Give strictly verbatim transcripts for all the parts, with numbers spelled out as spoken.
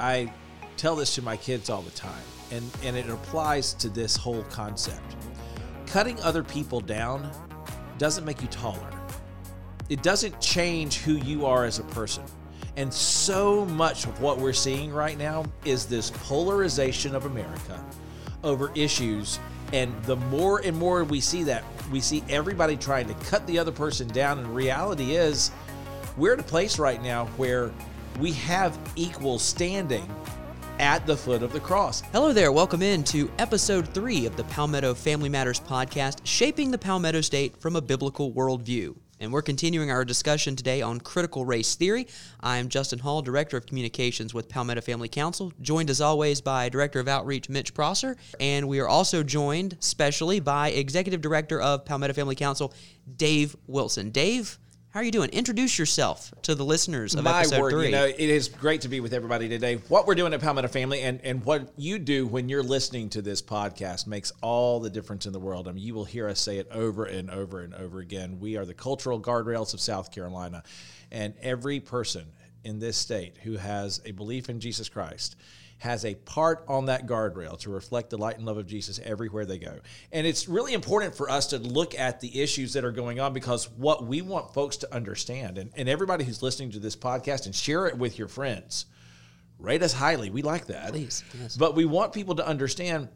I tell this to my kids all the time, and, and it applies to this whole concept. Cutting other people down doesn't make you taller. It doesn't change who you are as a person. And so much of what we're seeing right now is this polarization of America over issues. And the more and more we see that, we see everybody trying to cut the other person down. And reality is, we're at a place right now where we have equal standing at the foot of the cross. Hello there. Welcome in to episode three of the Palmetto Family Matters podcast, Shaping the Palmetto State from a Biblical Worldview. And we're continuing our discussion today on critical race theory. I'm Justin Hall, Director of Communications with Palmetto Family Council, joined as always by Director of Outreach, Mitch Prosser. And we are also joined specially by Executive Director of Palmetto Family Council, Dave Wilson. Dave, how are you doing? Introduce yourself to the listeners of My episode word, three. You know, it is great to be with everybody today. What we're doing at Palmetto Family and, and what you do when you're listening to this podcast makes all the difference in the world. I mean, you will hear us say it over and over and over again. We are the cultural guardrails of South Carolina, and every person in this state who has a belief in Jesus Christ has a part on that guardrail to reflect the light and love of Jesus everywhere they go. And it's really important for us to look at the issues that are going on, because what we want folks to understand, and, and everybody who's listening to this podcast, and share it with your friends. Rate us highly. We like that. Please, yes. But we want people to understand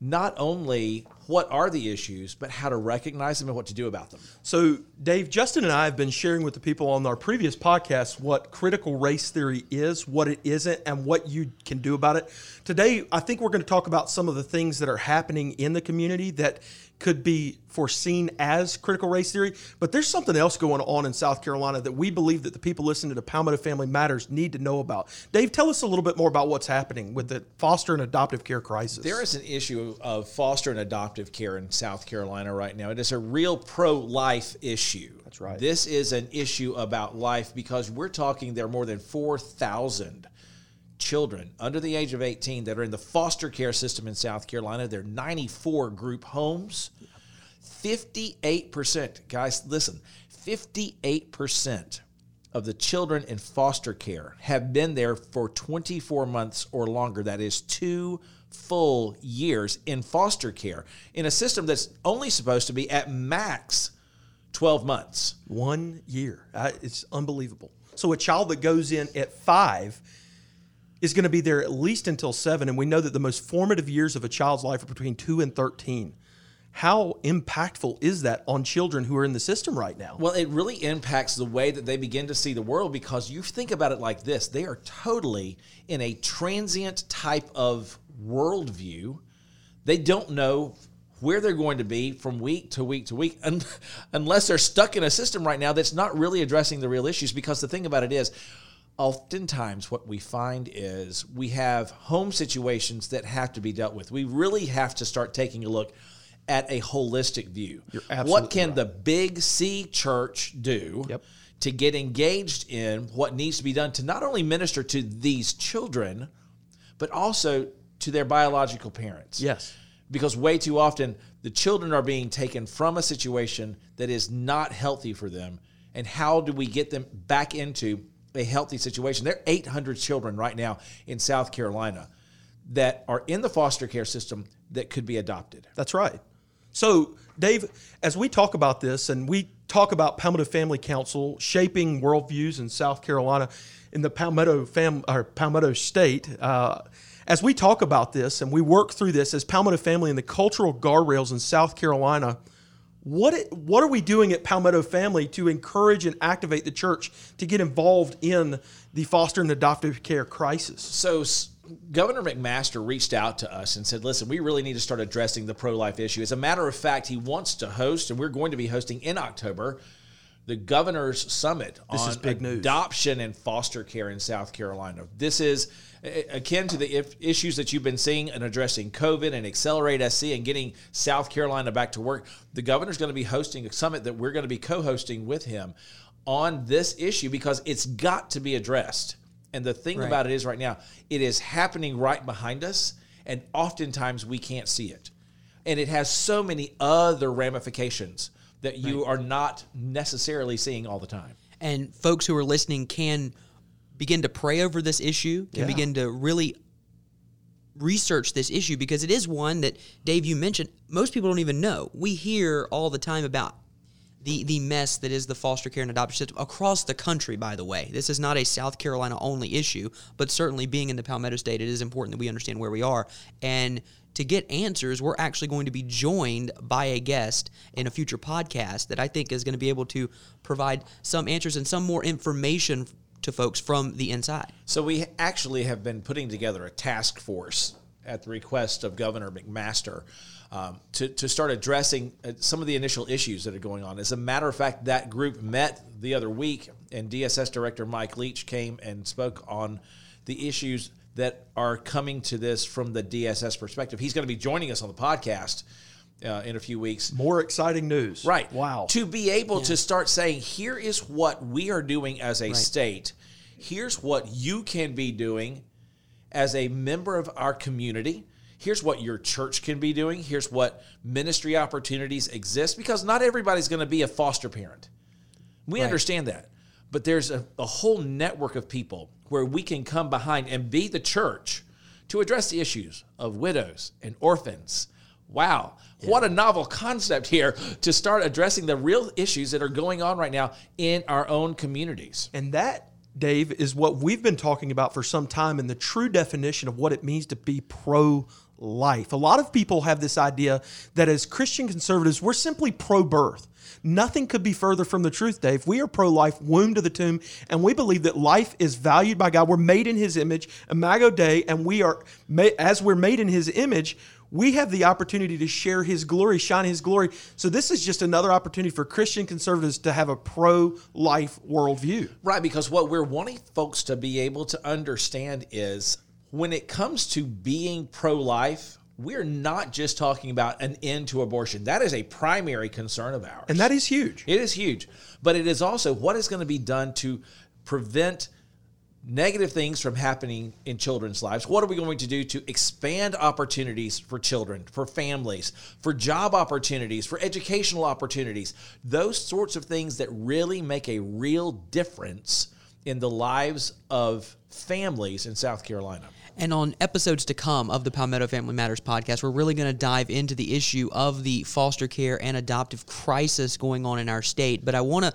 not only what are the issues, but how to recognize them and what to do about them. So, Dave, Justin and I have been sharing with the people on our previous podcast what critical race theory is, what it isn't, and what you can do about it. Today, I think we're going to talk about some of the things that are happening in the community that could be foreseen as critical race theory, but there's something else going on in South Carolina that we believe that the people listening to Palmetto Family Matters need to know about. Dave, tell us a little bit more about what's happening with the foster and adoptive care crisis. There is an issue of foster and adoptive care in South Carolina right now. It is a real pro-life issue. That's right. This is an issue about life, because we're talking there are more than four thousand children under the age of eighteen that are in the foster care system in South Carolina. There are ninety-four group homes. fifty-eight percent, guys, listen, fifty-eight percent of the children in foster care have been there for twenty-four months or longer. That is two full years in foster care, in a system that's only supposed to be at max twelve months. One year. I, it's unbelievable. So a child that goes in at five is going to be there at least until seven, and we know that the most formative years of a child's life are between two and thirteen. How impactful is that on children who are in the system right now? Well, it really impacts the way that they begin to see the world, because you think about it like this. They are totally in a transient type of worldview. They don't know where they're going to be from week to week to week, un- unless they're stuck in a system right now that's not really addressing the real issues, because the thing about it is, oftentimes what we find is we have home situations that have to be dealt with. We really have to start taking a look at a holistic view. You're absolutely what can right. the big C church do yep. to get engaged in what needs to be done to not only minister to these children, but also to their biological parents? Yes. Because way too often the children are being taken from a situation that is not healthy for them. And how do we get them back into a healthy situation? There are eight hundred children right now in South Carolina that are in the foster care system that could be adopted. That's right. So, Dave, as we talk about this, and we talk about Palmetto Family Council shaping worldviews in South Carolina, in the Palmetto fam or Palmetto State, uh, as we talk about this and we work through this as Palmetto Family and the cultural guardrails in South Carolina, What what are we doing at Palmetto Family to encourage and activate the church to get involved in the foster and adoptive care crisis? So Governor McMaster reached out to us and said, listen, we really need to start addressing the pro-life issue. As a matter of fact, he wants to host, and we're going to be hosting in October, the Governor's Summit on adoption and foster care in South Carolina. This is akin to the if issues that you've been seeing and addressing COVID and Accelerate S C and getting South Carolina back to work. The governor's going to be hosting a summit that we're going to be co-hosting with him on this issue, because it's got to be addressed. And the thing right. about it is right now, it is happening right behind us, and oftentimes we can't see it. And it has so many other ramifications that you right. are not necessarily seeing all the time. And folks who are listening can begin to pray over this issue, can yeah. begin to really research this issue, because it is one that, Dave, you mentioned, most people don't even know. We hear all the time about the, the mess that is the foster care and adoption system across the country, by the way. This is not a South Carolina-only issue, but certainly being in the Palmetto State, it is important that we understand where we are. And to get answers, we're actually going to be joined by a guest in a future podcast that I think is going to be able to provide some answers and some more information to folks from the inside. So we actually have been putting together a task force at the request of Governor McMaster um, to, to start addressing some of the initial issues that are going on. As a matter of fact, that group met the other week, and D S S Director Mike Leach came and spoke on the issues that are coming to this from the D S S perspective. He's going to be joining us on the podcast uh, in a few weeks. More exciting news. Right. Wow. To be able yeah. to start saying, here is what we are doing as a right. state. Here's what you can be doing as a member of our community. Here's what your church can be doing. Here's what ministry opportunities exist, because not everybody's going to be a foster parent. We right. understand that. But there's a, a whole network of people where we can come behind and be the church to address the issues of widows and orphans. Wow. Yeah. What a novel concept here to start addressing the real issues that are going on right now in our own communities. And that, Dave, is what we've been talking about for some time, and the true definition of what it means to be pro-life. A lot of people have this idea that as Christian conservatives, we're simply pro-birth. Nothing could be further from the truth, Dave. We are pro-life, womb to the tomb, and we believe that life is valued by God. We're made in His image, Imago Dei, and we are, as we're made in His image, we have the opportunity to share His glory, shine His glory. So this is just another opportunity for Christian conservatives to have a pro-life worldview. Right, because what we're wanting folks to be able to understand is when it comes to being pro-life, we're not just talking about an end to abortion. That is a primary concern of ours. And that is huge. It is huge. But it is also what is going to be done to prevent negative things from happening in children's lives. What are we going to do to expand opportunities for children, for families, for job opportunities, for educational opportunities? Those sorts of things that really make a real difference in the lives of families in South Carolina. And on episodes to come of the Palmetto Family Matters podcast, we're really going to dive into the issue of the foster care and adoptive crisis going on in our state. But I want to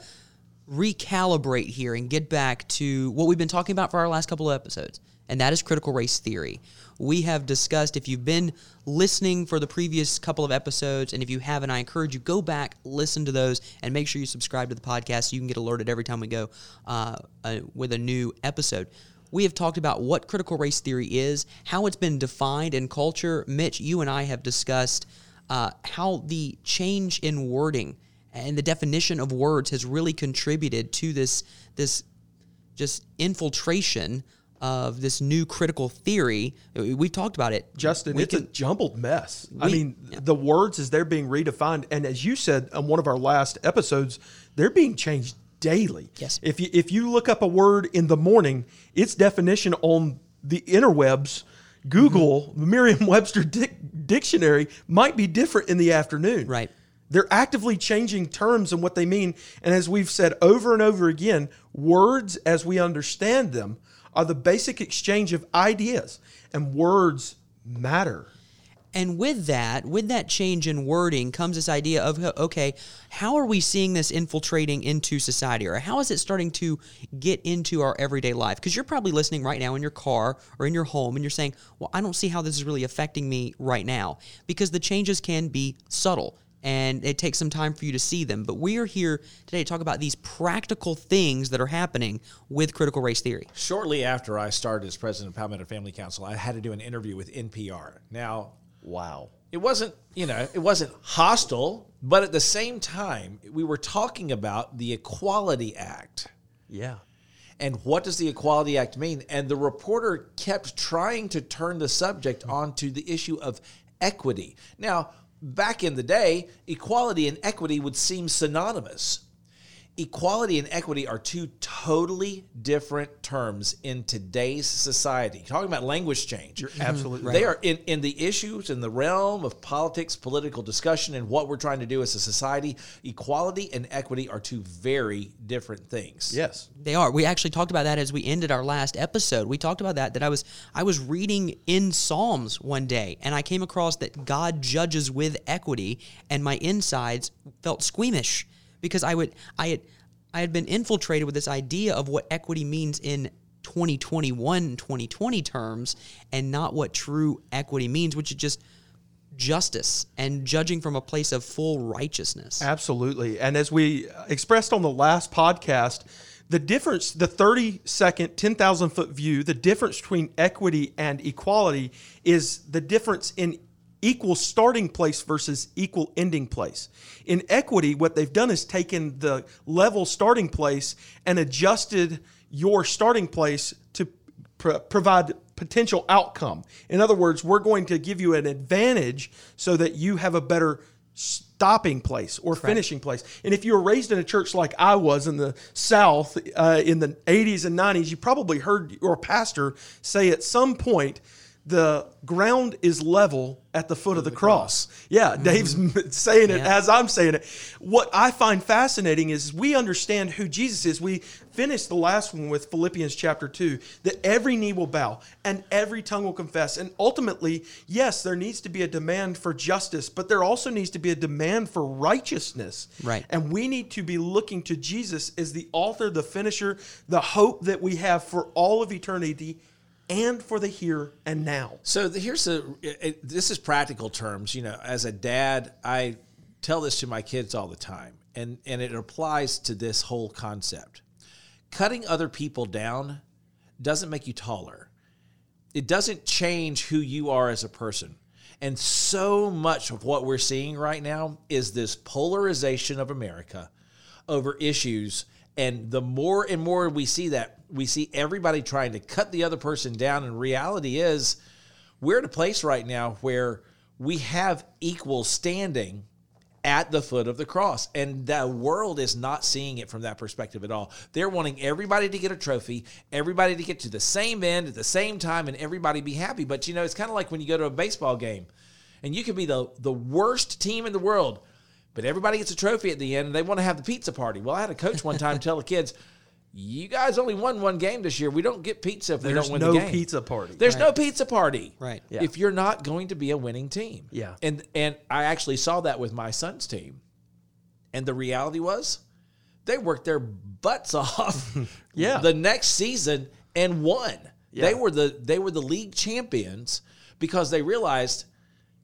recalibrate here and get back to what we've been talking about for our last couple of episodes, and that is critical race theory. We have discussed, if you've been listening for the previous couple of episodes, and if you haven't, I encourage you, go back, listen to those, and make sure you subscribe to the podcast so you can get alerted every time we go uh, uh, with a new episode. We have talked about what critical race theory is, how it's been defined in culture. Mitch, you and I have discussed uh, how the change in wording and the definition of words has really contributed to this, this just infiltration of this new critical theory. We talked about it. Justin, we it's can, a jumbled mess. We, I mean, yeah. the words as they're being redefined, and as you said on one of our last episodes, they're being changed daily. Yes. If you if you look up a word in the morning, its definition on the interwebs, Google, mm-hmm. Merriam-Webster dic- dictionary might be different in the afternoon. Right. They're actively changing terms and what they mean. And as we've said over and over again, words as we understand them are the basic exchange of ideas, and words matter. And with that, with that change in wording comes this idea of, okay, how are we seeing this infiltrating into society, or how is it starting to get into our everyday life? Because you're probably listening right now in your car or in your home, and you're saying, well, I don't see how this is really affecting me right now, because the changes can be subtle, and it takes some time for you to see them. But we are here today to talk about these practical things that are happening with critical race theory. Shortly after I started as president of Palmetto Family Council, I had to do an interview with N P R. Now, wow. It wasn't, you know, it wasn't hostile, but at the same time, we were talking about the Equality Act. Yeah. And what does the Equality Act mean? And the reporter kept trying to turn the subject onto the issue of equity. Now, back in the day, equality and equity would seem synonymous. Equality and equity are two totally different terms in today's society. You're talking about language change. You're absolutely right. They are in, in the issues, in the realm of politics, political discussion, and what we're trying to do as a society. Equality and equity are two very different things. Yes, they are. We actually talked about that as we ended our last episode. We talked about that, that I was, I was reading in Psalms one day, and I came across that God judges with equity, and my insides felt squeamish. Because I would, I had, I had been infiltrated with this idea of what equity means in twenty twenty-one, twenty twenty terms, and not what true equity means, which is just justice and judging from a place of full righteousness. Absolutely. And as we expressed on the last podcast, the difference, the thirty-second, ten thousand foot view, the difference between equity and equality is the difference in equal starting place versus equal ending place. In equity, what they've done is taken the level starting place and adjusted your starting place to pr- provide potential outcome. In other words, we're going to give you an advantage so that you have a better stopping place or Correct. Finishing place. And if you were raised in a church like I was in the South uh, in the eighties and nineties, you probably heard your pastor say at some point, the ground is level at the foot of the cross. Yeah, Dave's mm-hmm. saying it yeah. as I'm saying it. What I find fascinating is we understand who Jesus is. We finished the last one with Philippians chapter two, that every knee will bow and every tongue will confess. And ultimately, yes, there needs to be a demand for justice, but there also needs to be a demand for righteousness. Right. And we need to be looking to Jesus as the author, the finisher, the hope that we have for all of eternity, and for the here and now. So the, here's a, it, this is practical terms. You know, as a dad, I tell this to my kids all the time, and, and it applies to this whole concept. Cutting other people down doesn't make you taller. It doesn't change who you are as a person. And so much of what we're seeing right now is this polarization of America over issues. And the more and more we see that, we see everybody trying to cut the other person down. And reality is we're at a place right now where we have equal standing at the foot of the cross. And the world is not seeing it from that perspective at all. They're wanting everybody to get a trophy, everybody to get to the same end at the same time, and everybody be happy. But, you know, it's kind of like when you go to a baseball game and you could be the, the worst team in the world, but everybody gets a trophy at the end, and they want to have the pizza party. Well, I had a coach one time tell the kids, you guys only won one game this year. We don't get pizza if we don't win no the game. There's no pizza party. There's right. no pizza party. Right. Yeah. If you're not going to be a winning team. Yeah. And and I actually saw that with my son's team. And the reality was they worked their butts off yeah. the next season and won. Yeah. They were the they were the league champions because they realized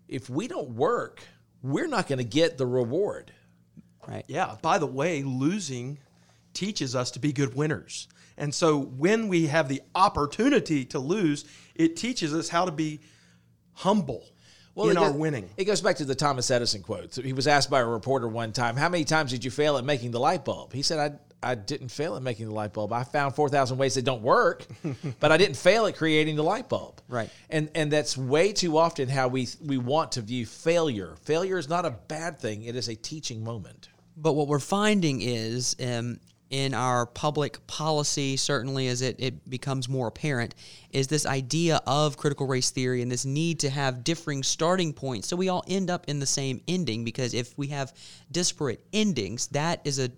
if we don't work, we're not going to get the reward. Right. Yeah. By the way, losing teaches us to be good winners. And so when we have the opportunity to lose, it teaches us how to be humble well, in our goes, winning. It goes back to the Thomas Edison quote. He was asked by a reporter one time, how many times did you fail at making the light bulb? He said, I, I didn't fail at making the light bulb. I found four thousand ways that don't work, but I didn't fail at creating the light bulb. Right. And and that's way too often how we we want to view failure. Failure is not a bad thing. It is a teaching moment. But what we're finding is um, in our public policy, certainly as it, it becomes more apparent, is this idea of critical race theory and this need to have differing starting points so we all end up in the same ending, because if we have disparate endings, that is a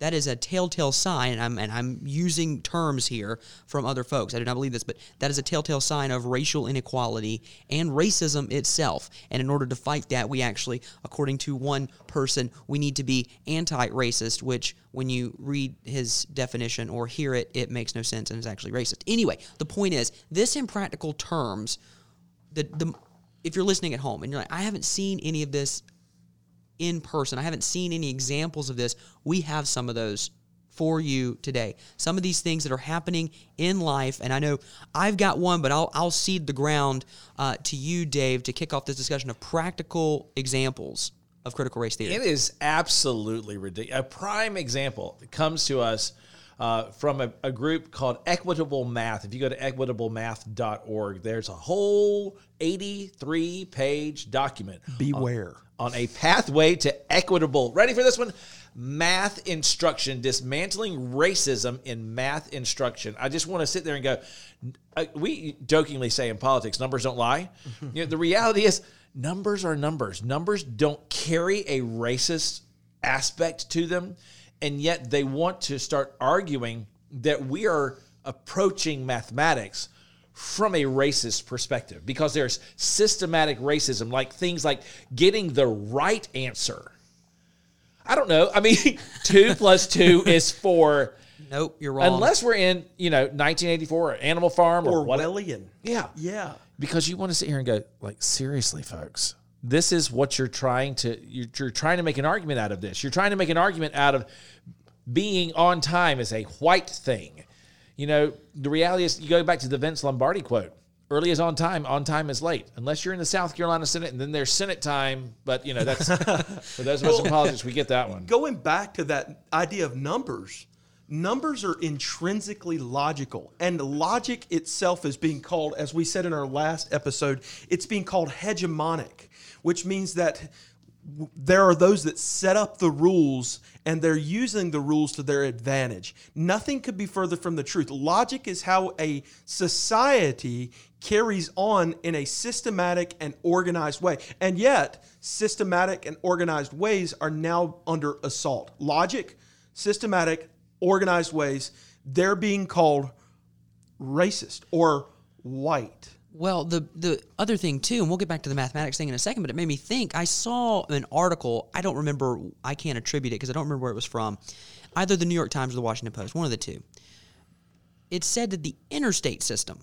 That is a telltale sign, and I'm and I'm using terms here from other folks. I do not believe this, but that is a telltale sign of racial inequality and racism itself. And in order to fight that, we actually, according to one person, we need to be anti-racist, which when you read his definition or hear it, it makes no sense and is actually racist. Anyway, the point is, this in practical terms, the the if you're listening at home and you're like, I haven't seen any of this in person, I haven't seen any examples of this, we have some of those for you today. Some of these things that are happening in life, and I know I've got one, but I'll I'll cede the ground uh, to you, Dave, to kick off this discussion of practical examples of critical race theory. It is absolutely ridiculous. A prime example that comes to us uh, from a, a group called Equitable Math. If you go to equitable math dot org, there's a whole eighty-three page document. Beware. On, on a pathway to equitable, ready for this one? math instruction, dismantling racism in math instruction. I just want to sit there and go, uh, we jokingly say in politics, numbers don't lie. You know, the reality is numbers are numbers. Numbers don't carry a racist aspect to them. And yet they want to start arguing that we are approaching mathematics from a racist perspective, because there's systematic racism, like things like getting the right answer. I don't know. I mean, two plus two is four. Nope, you're wrong. Unless we're in, you know, nineteen eighty-four or Animal Farm or whatever. Orwellian. Yeah. Yeah. Because you want to sit here and go, like, seriously, folks, this is what you're trying to, you're, you're trying to make an argument out of this. You're trying to make an argument out of being on time is a white thing. You know, the reality is, you go back to the Vince Lombardi quote, early is on time, on time is late. Unless you're in the South Carolina Senate, and then there's Senate time. But, you know, that's for those of us in politics, we get that one. Going back to that idea of numbers, numbers are intrinsically logical. And logic itself is being called, as we said in our last episode, it's being called hegemonic, which means that there are those that set up the rules, and they're using the rules to their advantage. Nothing could be further from the truth. Logic is how a society carries on in a systematic and organized way. And yet, systematic and organized ways are now under assault. Logic, systematic, organized ways, they're being called racist or white. Well, the the other thing, too, and we'll get back to the mathematics thing in a second, but it made me think. I saw an article. I don't remember. I can't attribute it because I don't remember where it was from. Either the New York Times or the Washington Post, one of the two. It said that the interstate system,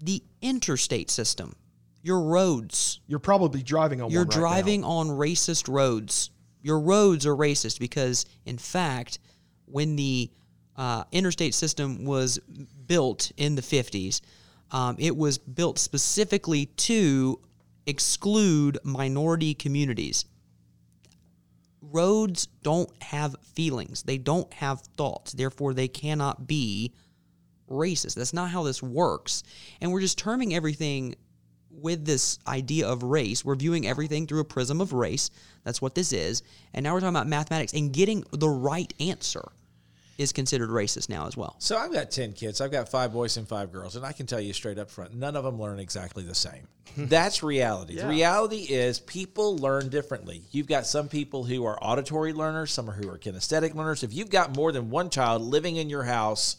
the interstate system, your roads. You're probably driving on one right now. You're driving on racist roads. Your roads are racist because, in fact, when the uh, interstate system was built in the fifties, Um, it was built specifically to exclude minority communities. Roads don't have feelings. They don't have thoughts. Therefore, they cannot be racist. That's not how this works. And we're just terming everything with this idea of race. We're viewing everything through a prism of race. That's what this is. And now we're talking about mathematics, and getting the right answer is considered racist now as well. So I've got ten kids. I've got five boys and five girls. And I can tell you straight up front, none of them learn exactly the same. That's reality. Yeah. The reality is people learn differently. You've got some people who are auditory learners, some who are kinesthetic learners. If you've got more than one child living in your house,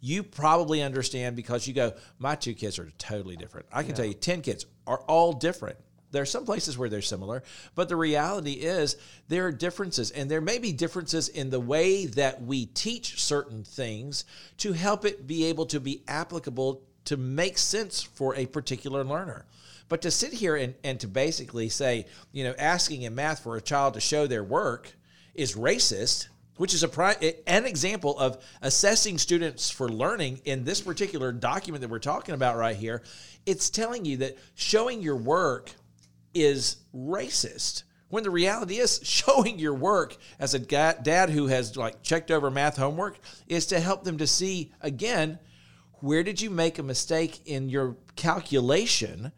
you probably understand, because you go, my two kids are totally different. I can yeah. tell you ten kids are all different. There are some places where they're similar, but the reality is there are differences, and there may be differences in the way that we teach certain things to help it be able to be applicable to make sense for a particular learner. But to sit here and, and to basically say, you know, asking in math for a child to show their work is racist, which is a prime, an example of assessing students for learning in this particular document that we're talking about right here. It's telling you that showing your work is racist, when the reality is showing your work, as a dad who has like checked over math homework, is to help them to see, again, where did you make a mistake in your calculation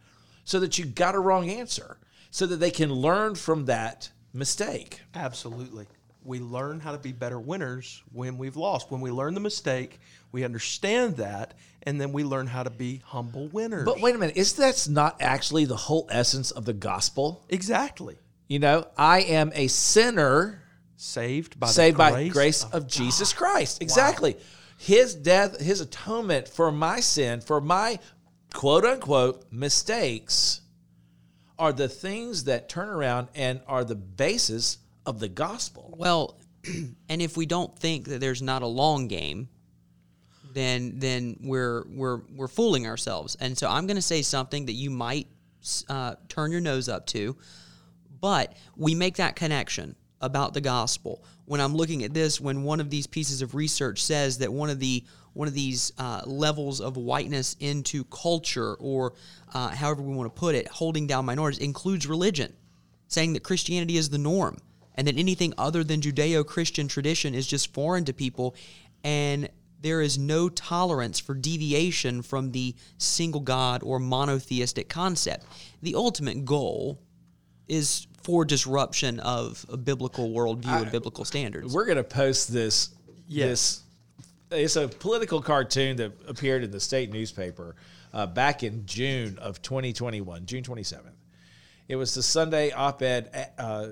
so that you got a wrong answer, so that they can learn from that mistake. Absolutely. We learn how to be better winners when we've lost. When we learn the mistake, we understand that, and then we learn how to be humble winners. But wait a minute, is that's not actually the whole essence of the gospel? Exactly. You know, I am a sinner saved by saved the grace, by grace of, of Jesus Christ. Exactly. Wow. His death, his atonement for my sin, for my quote-unquote mistakes, are the things that turn around and are the basis of the gospel. Well, and if we don't think that there's not a long game, then then we're we're we're fooling ourselves. And so I'm going to say something that you might uh, turn your nose up to, but we make that connection about the gospel when I'm looking at this. When one of these pieces of research says that one of the one of these uh, levels of whiteness into culture, or uh, however we want to put it, holding down minorities, includes religion, saying that Christianity is the norm, and that anything other than Judeo-Christian tradition is just foreign to people, and there is no tolerance for deviation from the single God or monotheistic concept. The ultimate goal is for disruption of a biblical worldview I, and biblical standards. We're going to post this. Yes. This, it's a political cartoon that appeared in the state newspaper uh, back in June of twenty twenty-one, June twenty-seventh. It was the Sunday op-ed uh,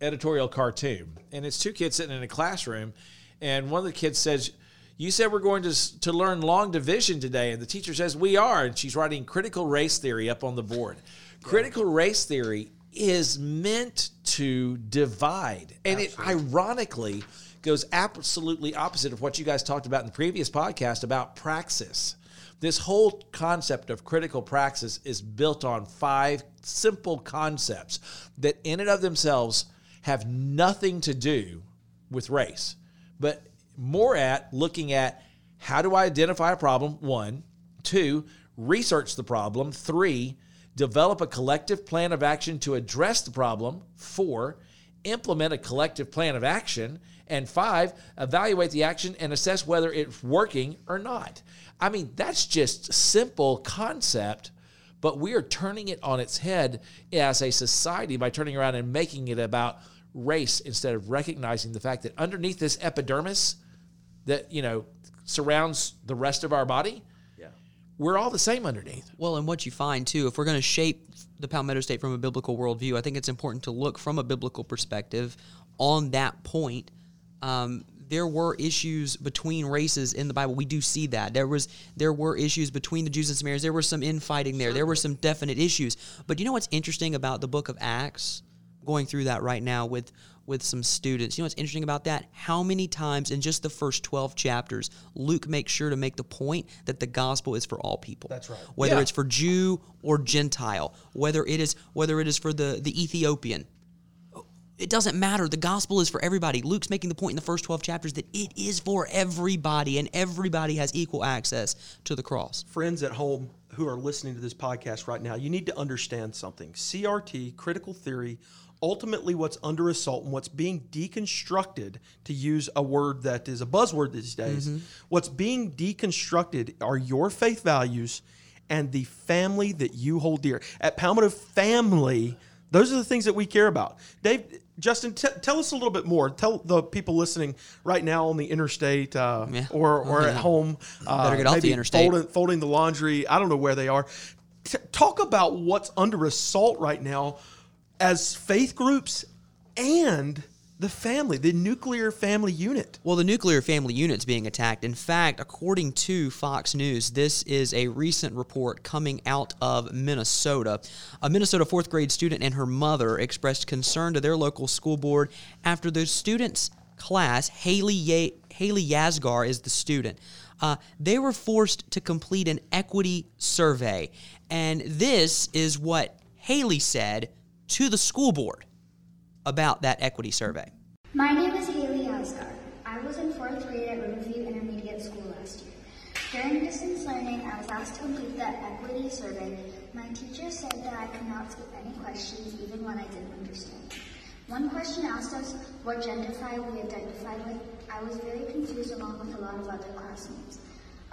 editorial cartoon, and it's two kids sitting in a classroom, and one of the kids says, you said we're going to to learn long division today, and the teacher says we are, and she's writing critical race theory up on the board. Yeah. Critical race theory is meant to divide, and absolutely. It ironically goes absolutely opposite of what you guys talked about in the previous podcast about praxis. This whole concept of critical praxis is built on five simple concepts that in and of themselves have nothing to do with race, but more at looking at how do I identify a problem, one, two, research the problem, three, develop a collective plan of action to address the problem, four, implement a collective plan of action, and five, evaluate the action and assess whether it's working or not. I mean, that's just simple concept, but we are turning it on its head as a society by turning around and making it about race instead of recognizing the fact that underneath this epidermis that, you know, surrounds the rest of our body, yeah, we're all the same underneath. Well, and what you find, too, if we're going to shape the Palmetto State from a biblical worldview, I think it's important to look from a biblical perspective on that point. Um, there were issues between races in the Bible. We do see that. There was there were issues between the Jews and Samaritans. There was some infighting there. There were some definite issues. But you know what's interesting about the book of Acts? Going through that right now with, with some students. You know what's interesting about that? How many times in just the first twelve chapters, Luke makes sure to make the point that the gospel is for all people. That's right. Whether yeah. it's for Jew or Gentile, whether it is whether it is for the, the Ethiopian. It doesn't matter. The gospel is for everybody. Luke's making the point in the first twelve chapters that it is for everybody, and everybody has equal access to the cross. Friends at home who are listening to this podcast right now, you need to understand something. C R T, critical theory, ultimately what's under assault and what's being deconstructed, to use a word that is a buzzword these days, mm-hmm. what's being deconstructed are your faith values and the family that you hold dear. At Palmetto Family, those are the things that we care about. Dave, Justin, t- tell us a little bit more. Tell the people listening right now on the interstate uh, yeah. or, or oh, yeah. at home, uh, better get off the interstate. Folding, folding the laundry. I don't know where they are. T- talk about what's under assault right now as faith groups and the family, the nuclear family unit. Well, the nuclear family unit's being attacked. In fact, according to Fox News, this is a recent report coming out of Minnesota. A Minnesota fourth grade student and her mother expressed concern to their local school board after the student's class, Haley Ye- Haley Yasgar is the student, uh, they were forced to complete an equity survey. And this is what Haley said to the school board about that equity survey. My name is Haley Yasgar. I was in fourth grade at Riverview Intermediate School last year. During distance learning, I was asked to complete that equity survey. My teacher said that I could not skip any questions, even when I didn't understand. One question asked us what gender file we identified with. I was very confused, along with a lot of other classmates.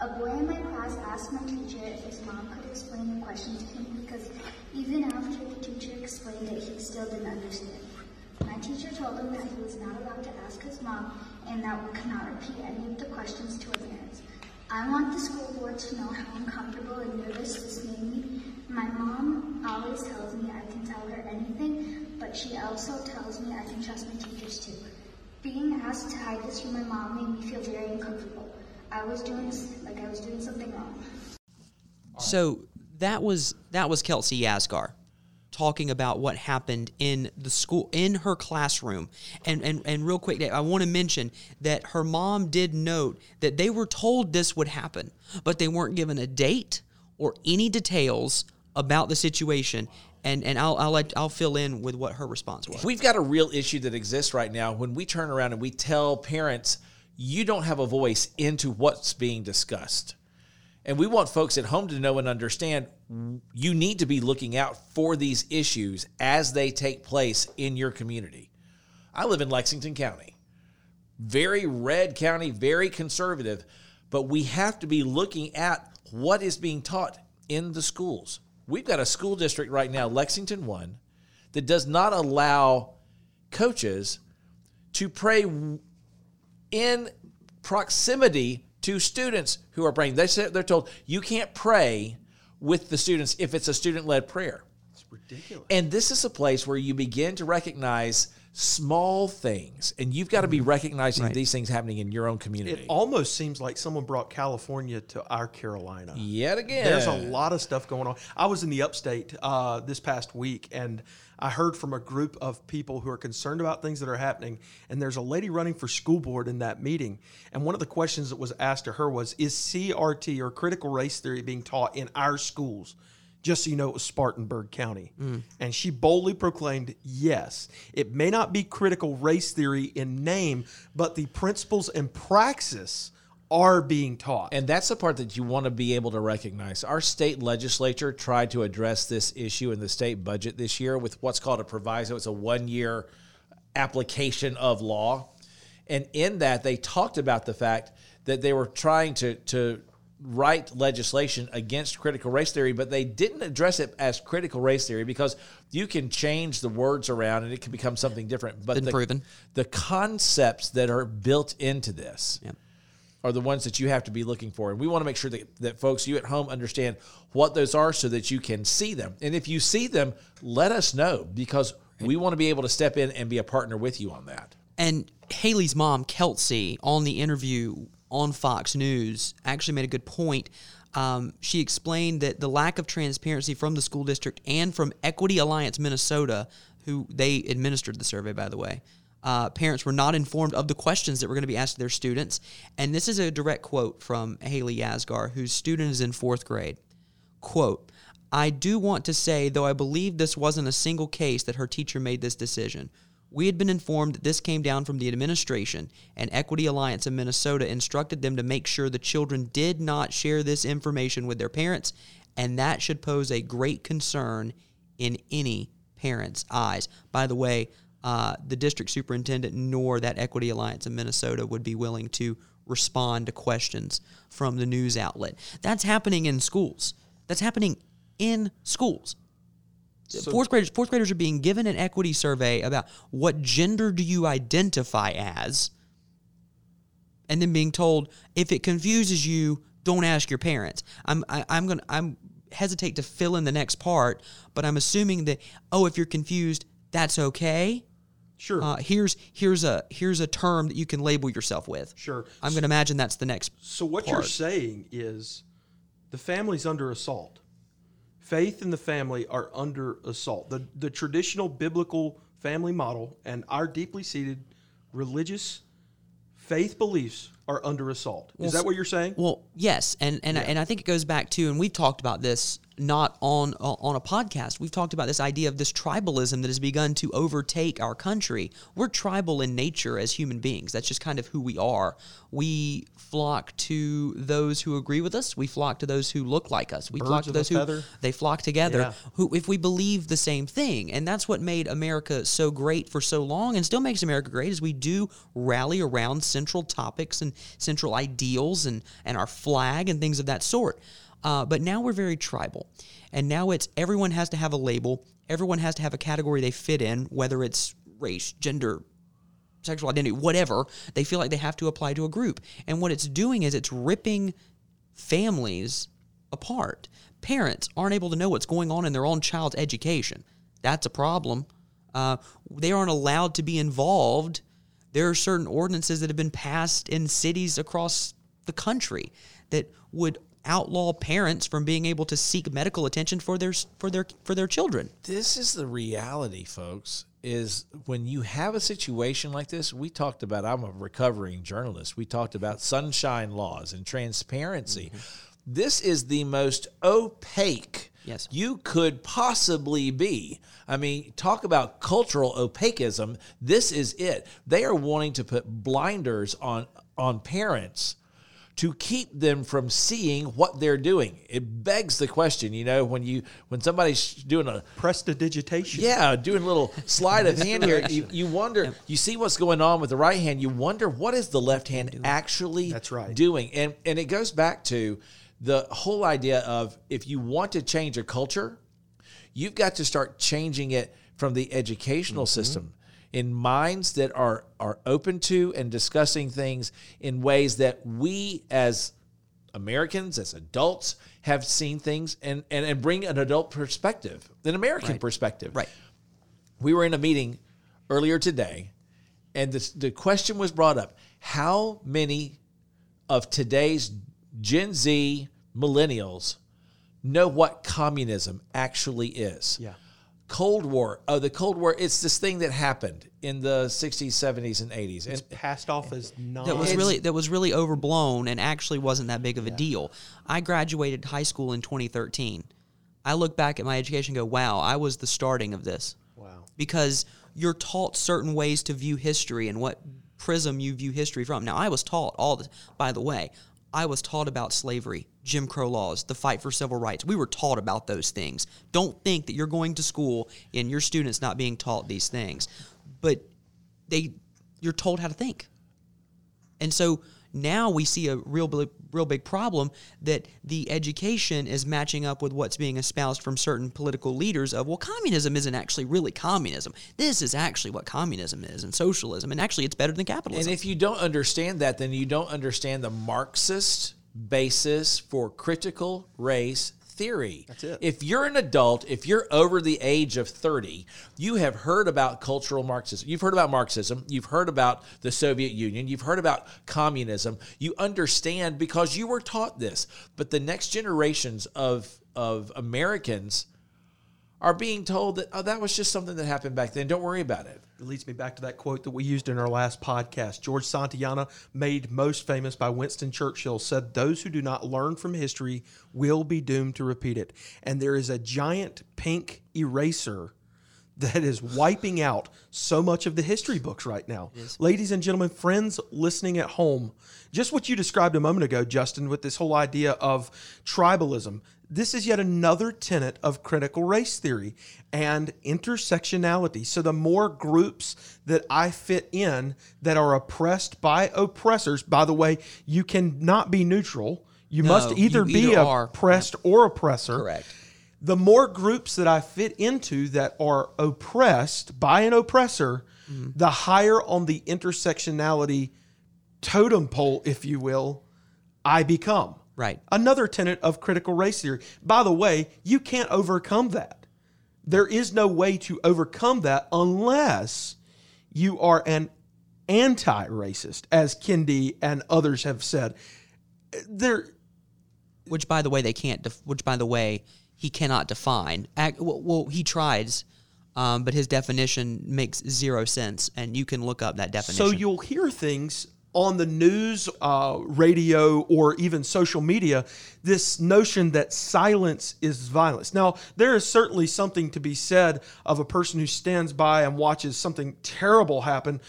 A boy in my class asked my teacher if his mom could explain the question to him, because even after the teacher explained it, he still didn't understand. My teacher told him that he was not allowed to ask his mom and that we could not repeat any of the questions to our parents. I want the school board to know how uncomfortable and nervous this made me. My mom always tells me I can tell her anything, but she also tells me I can trust my teachers too. Being asked to hide this from my mom made me feel very uncomfortable. I was doing like I was doing something wrong. So that was that was Kelsey Yasgar talking about what happened in the school, in her classroom. And and and real quick, I want to mention that her mom did note that they were told this would happen, but they weren't given a date or any details about the situation. And and I'll I'll I'll fill in with what her response was. We've got a real issue that exists right now when we turn around and we tell parents, you don't have a voice into what's being discussed. And we want folks at home to know and understand you need to be looking out for these issues as they take place in your community. I live in Lexington County, very red county, very conservative, but we have to be looking at what is being taught in the schools. We've got a school district right now, Lexington One, that does not allow coaches to pray in proximity to students who are praying. They say, they're told, you can't pray with the students if it's a student-led prayer. It's ridiculous. And this is a place where you begin to recognize small things, and you've got to be recognizing right. these things happening in your own community. It almost seems like someone brought California to our Carolina. Yet again. There's a lot of stuff going on. I was in the upstate uh, this past week, and I heard from a group of people who are concerned about things that are happening, and there's a lady running for school board in that meeting, and one of the questions that was asked to her was, is C R T, or critical race theory, being taught in our schools? Just so you know, it was Spartanburg County. Mm. And she boldly proclaimed, yes, it may not be critical race theory in name, but the principles and praxis are being taught. And that's the part that you want to be able to recognize. Our state legislature tried to address this issue in the state budget this year with what's called a proviso. It's a one-year application of law. And in that, they talked about the fact that they were trying to to write legislation against critical race theory, but they didn't address it as critical race theory because you can change the words around and it can become something different. But the, the concepts that are built into this yeah. are the ones that you have to be looking for. And we want to make sure that, that folks, you at home, understand what those are so that you can see them. And if you see them, let us know, because we want to be able to step in and be a partner with you on that. And Haley's mom, Kelsey, on the interview on Fox News actually made a good point. Um, she explained that the lack of transparency from the school district and from Equity Alliance Minnesota, who they administered the survey, by the way, uh, parents were not informed of the questions that were going to be asked to their students. And this is a direct quote from Haley Yasgar, whose student is in fourth grade. Quote, "I do want to say, though I believe this wasn't a single case that her teacher made this decision. We had been informed that this came down from the administration, and Equity Alliance in Minnesota instructed them to make sure the children did not share this information with their parents, and that should pose a great concern in any parent's eyes." By the way, uh, the district superintendent nor that Equity Alliance in Minnesota would be willing to respond to questions from the news outlet. That's happening in schools. That's happening in schools. So, fourth graders, fourth graders are being given an equity survey about what gender do you identify as, and then being told, if it confuses you, don't ask your parents. I'm I, I'm gonna I'm hesitate to fill in the next part, but I'm assuming that oh, if you're confused, that's okay. Sure. Uh, here's here's a here's a term that you can label yourself with. Sure. I'm so, gonna imagine that's the next. So what part. You're saying is, the family's under assault. Faith and the family are under assault. The the traditional biblical family model and our deeply seated religious faith beliefs are under assault. Is well, that what you're saying? Well, yes, and and, yeah. and I think it goes back to, and we've talked about this not on uh, on a podcast. We've talked about this idea of this tribalism that has begun to overtake our country. We're tribal in nature as human beings. That's just kind of who we are. We flock to those who agree with us. We flock to those who look like us. We Birds flock to those who feather. They flock together. Yeah. Who, if we believe the same thing, and that's what made America so great for so long, and still makes America great, is we do rally around central topics and central ideals and and our flag and things of that sort. Uh, but now we're very tribal, and now it's everyone has to have a label. Everyone has to have a category they fit in, whether it's race, gender, sexual identity, whatever. They feel like they have to apply to a group. And what it's doing is it's ripping families apart. Parents aren't able to know what's going on in their own child's education. That's a problem. Uh, they aren't allowed to be involved. There are certain ordinances that have been passed in cities across the country that would outlaw parents from being able to seek medical attention for their for their for their children. This is the reality, folks, is when you have a situation like this. We talked about, I'm a recovering journalist. We talked about sunshine laws and transparency. Mm-hmm. This is the most opaque yes. you could possibly be. I mean, talk about cultural opacism. This is it. They are wanting to put blinders on on parents to keep them from seeing what they're doing. It begs the question, you know, when you when somebody's doing a prestidigitation, yeah, doing a little slide of hand here, you, you wonder, yep. you see what's going on with the right hand, you wonder what is the left hand doing. actually That's right. doing, and and it goes back to the whole idea of, if you want to change a culture, you've got to start changing it from the educational mm-hmm. system, in minds that are, are open to and discussing things in ways that we as Americans, as adults, have seen things and, and, and bring an adult perspective, an American right. perspective. Right. We were in a meeting earlier today, and this, the question was brought up, how many of today's Gen Z millennials know what communism actually is? Yeah. Cold War. Oh, the Cold War. It's this thing that happened in the sixties, seventies, and eighties. It's and, passed off as non. That was really that was really overblown and actually wasn't that big of a yeah. deal. I graduated high school in twenty thirteen. I look back at my education and go, wow, I was the starting of this. Wow. Because you're taught certain ways to view history and what prism you view history from. Now, I was taught all this. By the way, I was taught about slavery, Jim Crow laws, the fight for civil rights. We were taught about those things. Don't think that you're going to school and your students not being taught these things. But they, you're told how to think. And so now we see a real, real big problem that the education is matching up with what's being espoused from certain political leaders of, well, communism isn't actually really communism. This is actually what communism is and socialism, and actually it's better than capitalism. And if you don't understand that, then you don't understand the Marxist basis for critical race theory. That's it. If you're an adult, if you're over the age of thirty, you have heard about cultural Marxism. You've heard about Marxism. You've heard about the Soviet Union. You've heard about communism. You understand because you were taught this. But the next generations of, of Americans are being told that, oh, that was just something that happened back then. Don't worry about it. It leads me back to that quote that we used in our last podcast. George Santayana, made most famous by Winston Churchill, said, "Those who do not learn from history will be doomed to repeat it." And there is a giant pink eraser that is wiping out so much of the history books right now. Yes. Ladies and gentlemen, friends listening at home, just what you described a moment ago, Justin, with this whole idea of tribalism, this is yet another tenet of critical race theory and intersectionality. So the more groups that I fit in that are oppressed by oppressors, by the way, you cannot be neutral. You no, must either you be either oppressed are. or oppressor. Correct. The more groups that I fit into that are oppressed by an oppressor, mm. the higher on the intersectionality totem pole, if you will, I become. Right. Another tenet of critical race theory. By the way, you can't overcome that. There is no way to overcome that unless you are an anti-racist, as Kendi and others have said. There, which, by the way, they can't. Def- which, by the way, he cannot define. Well, he tries, um, but his definition makes zero sense, and you can look up that definition. So you'll hear things on the news, uh, radio, or even social media, this notion that silence is violence. Now, there is certainly something to be said of a person who stands by and watches something terrible happen,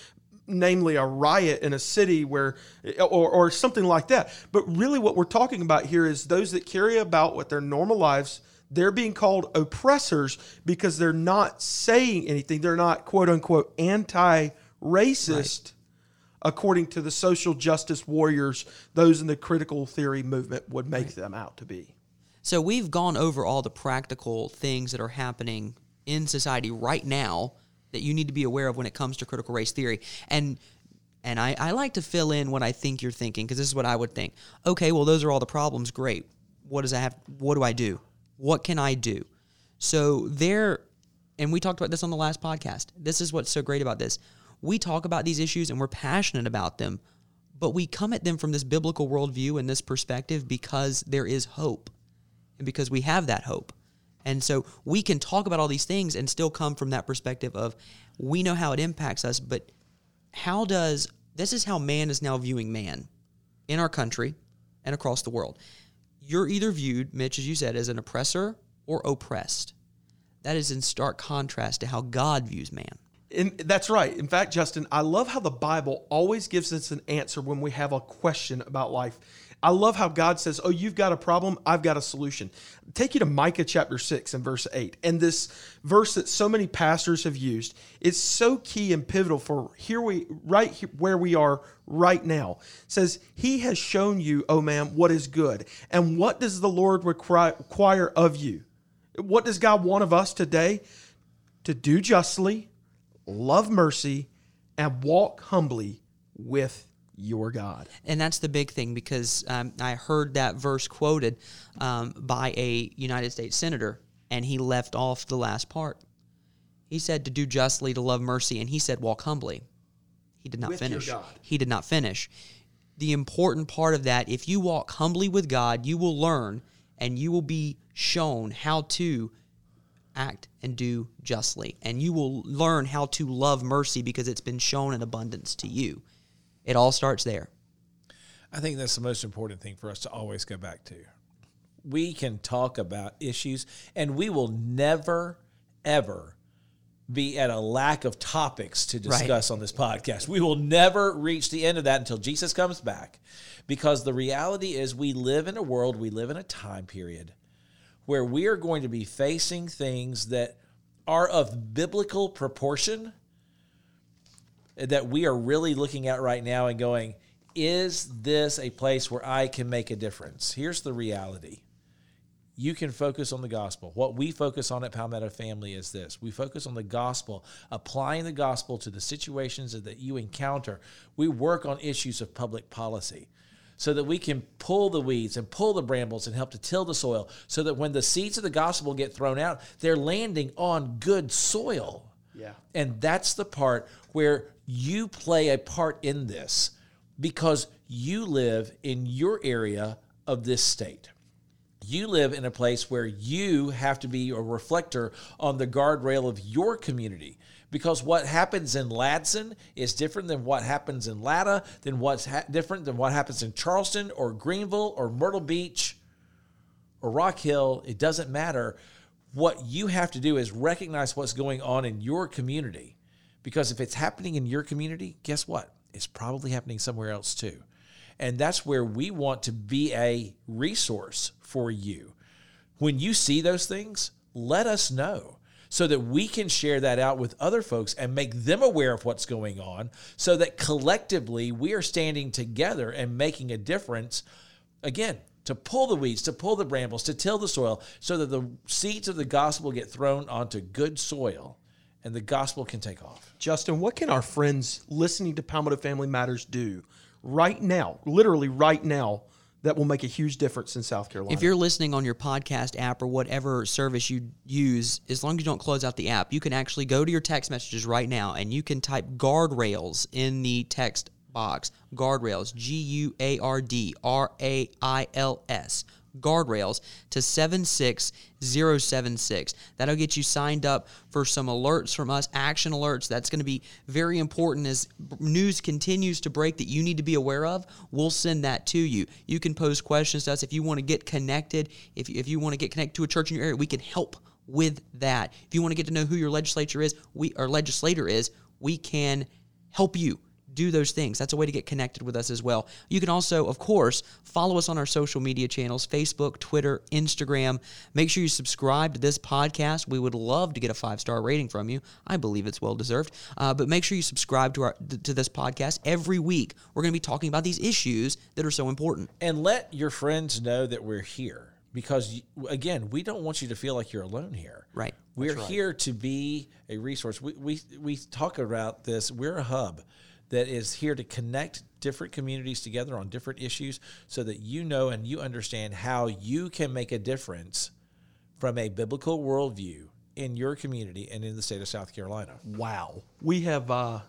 namely a riot in a city where, or, or something like that. But really what we're talking about here is those that carry about with their normal lives, they're being called oppressors because they're not saying anything. They're not, quote unquote, anti-racist. Right. According to the social justice warriors, those in the critical theory movement would make them out to be. So we've gone over all the practical things that are happening in society right now that you need to be aware of when it comes to critical race theory. And and I, I like to fill in what I think you're thinking, because this is what I would think. Okay, well, those are all the problems. Great. What does I have? What do I do? What can I do? So there, and we talked about this on the last podcast. This is what's so great about this. We talk about these issues and we're passionate about them, but we come at them from this biblical worldview and this perspective because there is hope and because we have that hope. And so we can talk about all these things and still come from that perspective of we know how it impacts us, but how does this is how man is now viewing man in our country and across the world. You're either viewed, Mitch, as you said, as an oppressor or oppressed. That is in stark contrast to how God views man. And that's right. In fact, Justin, I love how the Bible always gives us an answer when we have a question about life. I love how God says, oh, you've got a problem, I've got a solution. Take you to Micah chapter six and verse eight. And this verse that so many pastors have used, it's so key and pivotal for here we right here, where we are right now. It says, he has shown you, oh man, what is good. And what does the Lord require of you? What does God want of us today? to do justly, love mercy, and walk humbly with your God. And that's the big thing, because um, I heard that verse quoted um, by a United States senator, and he left off the last part. He said to do justly, to love mercy, and he said walk humbly. He did not with finish. Your God. He did not finish. The important part of that, if you walk humbly with God, you will learn and you will be shown how to act and do justly. And you will learn how to love mercy because it's been shown in abundance to you. It all starts there. I think that's the most important thing for us to always go back to. We can talk about issues, and we will never, ever be at a lack of topics to discuss right. on this podcast. We will never reach the end of that until Jesus comes back, because the reality is we live in a world, we live in a time period where we are going to be facing things that are of biblical proportion that we are really looking at right now and going, is this a place where I can make a difference? Here's the reality. You can focus on the gospel. What we focus on at Palmetto Family is this. We focus on the gospel, applying the gospel to the situations that you encounter. We work on issues of public policy so that we can pull the weeds and pull the brambles and help to till the soil so that when the seeds of the gospel get thrown out, they're landing on good soil. Yeah. And that's the part where you play a part in this because you live in your area of this state. You live in a place where you have to be a reflector on the guardrail of your community, because what happens in Ladson is different than what happens in Latta, than what's ha- different than what happens in Charleston or Greenville or Myrtle Beach or Rock Hill. It doesn't matter. What you have to do is recognize what's going on in your community, because if it's happening in your community, guess what? It's probably happening somewhere else too. And that's where we want to be a resource for you. When you see those things, let us know so that we can share that out with other folks and make them aware of what's going on so that collectively we are standing together and making a difference, again, to pull the weeds, to pull the brambles, to till the soil so that the seeds of the gospel get thrown onto good soil and the gospel can take off. Justin, what can our friends listening to Palmetto Family Matters do right now, literally right now, that will make a huge difference in South Carolina? If you're listening on your podcast app or whatever service you use, as long as you don't close out the app, you can actually go to your text messages right now and you can type guardrails in the text box. Guardrails, G U A R D R A I L S, guardrails to seven six zero seven six. That'll get you signed up for some alerts from us, action alerts. That's going to be very important as news continues to break that you need to be aware of. We'll send that to you. You can pose questions to us if you want to get connected. If, if you want to get connected to a church in your area, we can help with that. If you want to get to know who your legislature is, we our legislator is, we can help you do those things. That's a way to get connected with us as well. You can also, of course, follow us on our social media channels, Facebook, Twitter, Instagram. Make sure you subscribe to this podcast. We would love to get a five-star rating from you. I believe it's well-deserved. Uh, but make sure you subscribe to our to this podcast. Every week, we're going to be talking about these issues that are so important. And let your friends know that we're here because, again, we don't want you to feel like you're alone here. Right. We're right. here to be a resource. We, we, we talk about this. We're a hub that is here to connect different communities together on different issues so that you know and you understand how you can make a difference from a biblical worldview in your community and in the state of South Carolina. Wow. We have uh,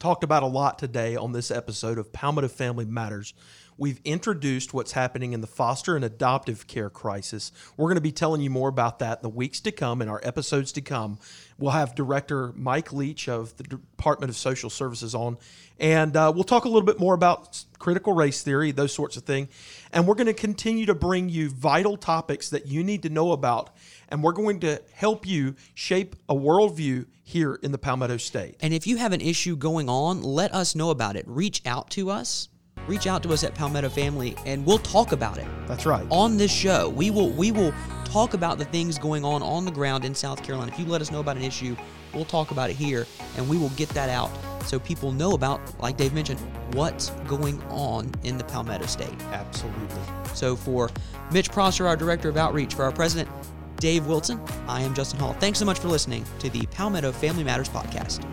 talked about a lot today on this episode of Palmetto Family Matters. We've introduced what's happening in the foster and adoptive care crisis. We're going to be telling you more about that in the weeks to come, in our episodes to come. We'll have Director Mike Leach of the Department of Social Services on, and uh, we'll talk a little bit more about critical race theory, those sorts of things. And we're going to continue to bring you vital topics that you need to know about, and we're going to help you shape a worldview here in the Palmetto State. And if you have an issue going on, let us know about it. Reach out to us. Reach out to us at Palmetto Family, and we'll talk about it. That's right. On this show, we will we will talk about the things going on on the ground in South Carolina. If you let us know about an issue, we'll talk about it here, and we will get that out so people know about, like Dave mentioned, what's going on in the Palmetto State. Absolutely. So for Mitch Prosser, our Director of Outreach, for our President, Dave Wilson, I am Justin Hall. Thanks so much for listening to the Palmetto Family Matters podcast.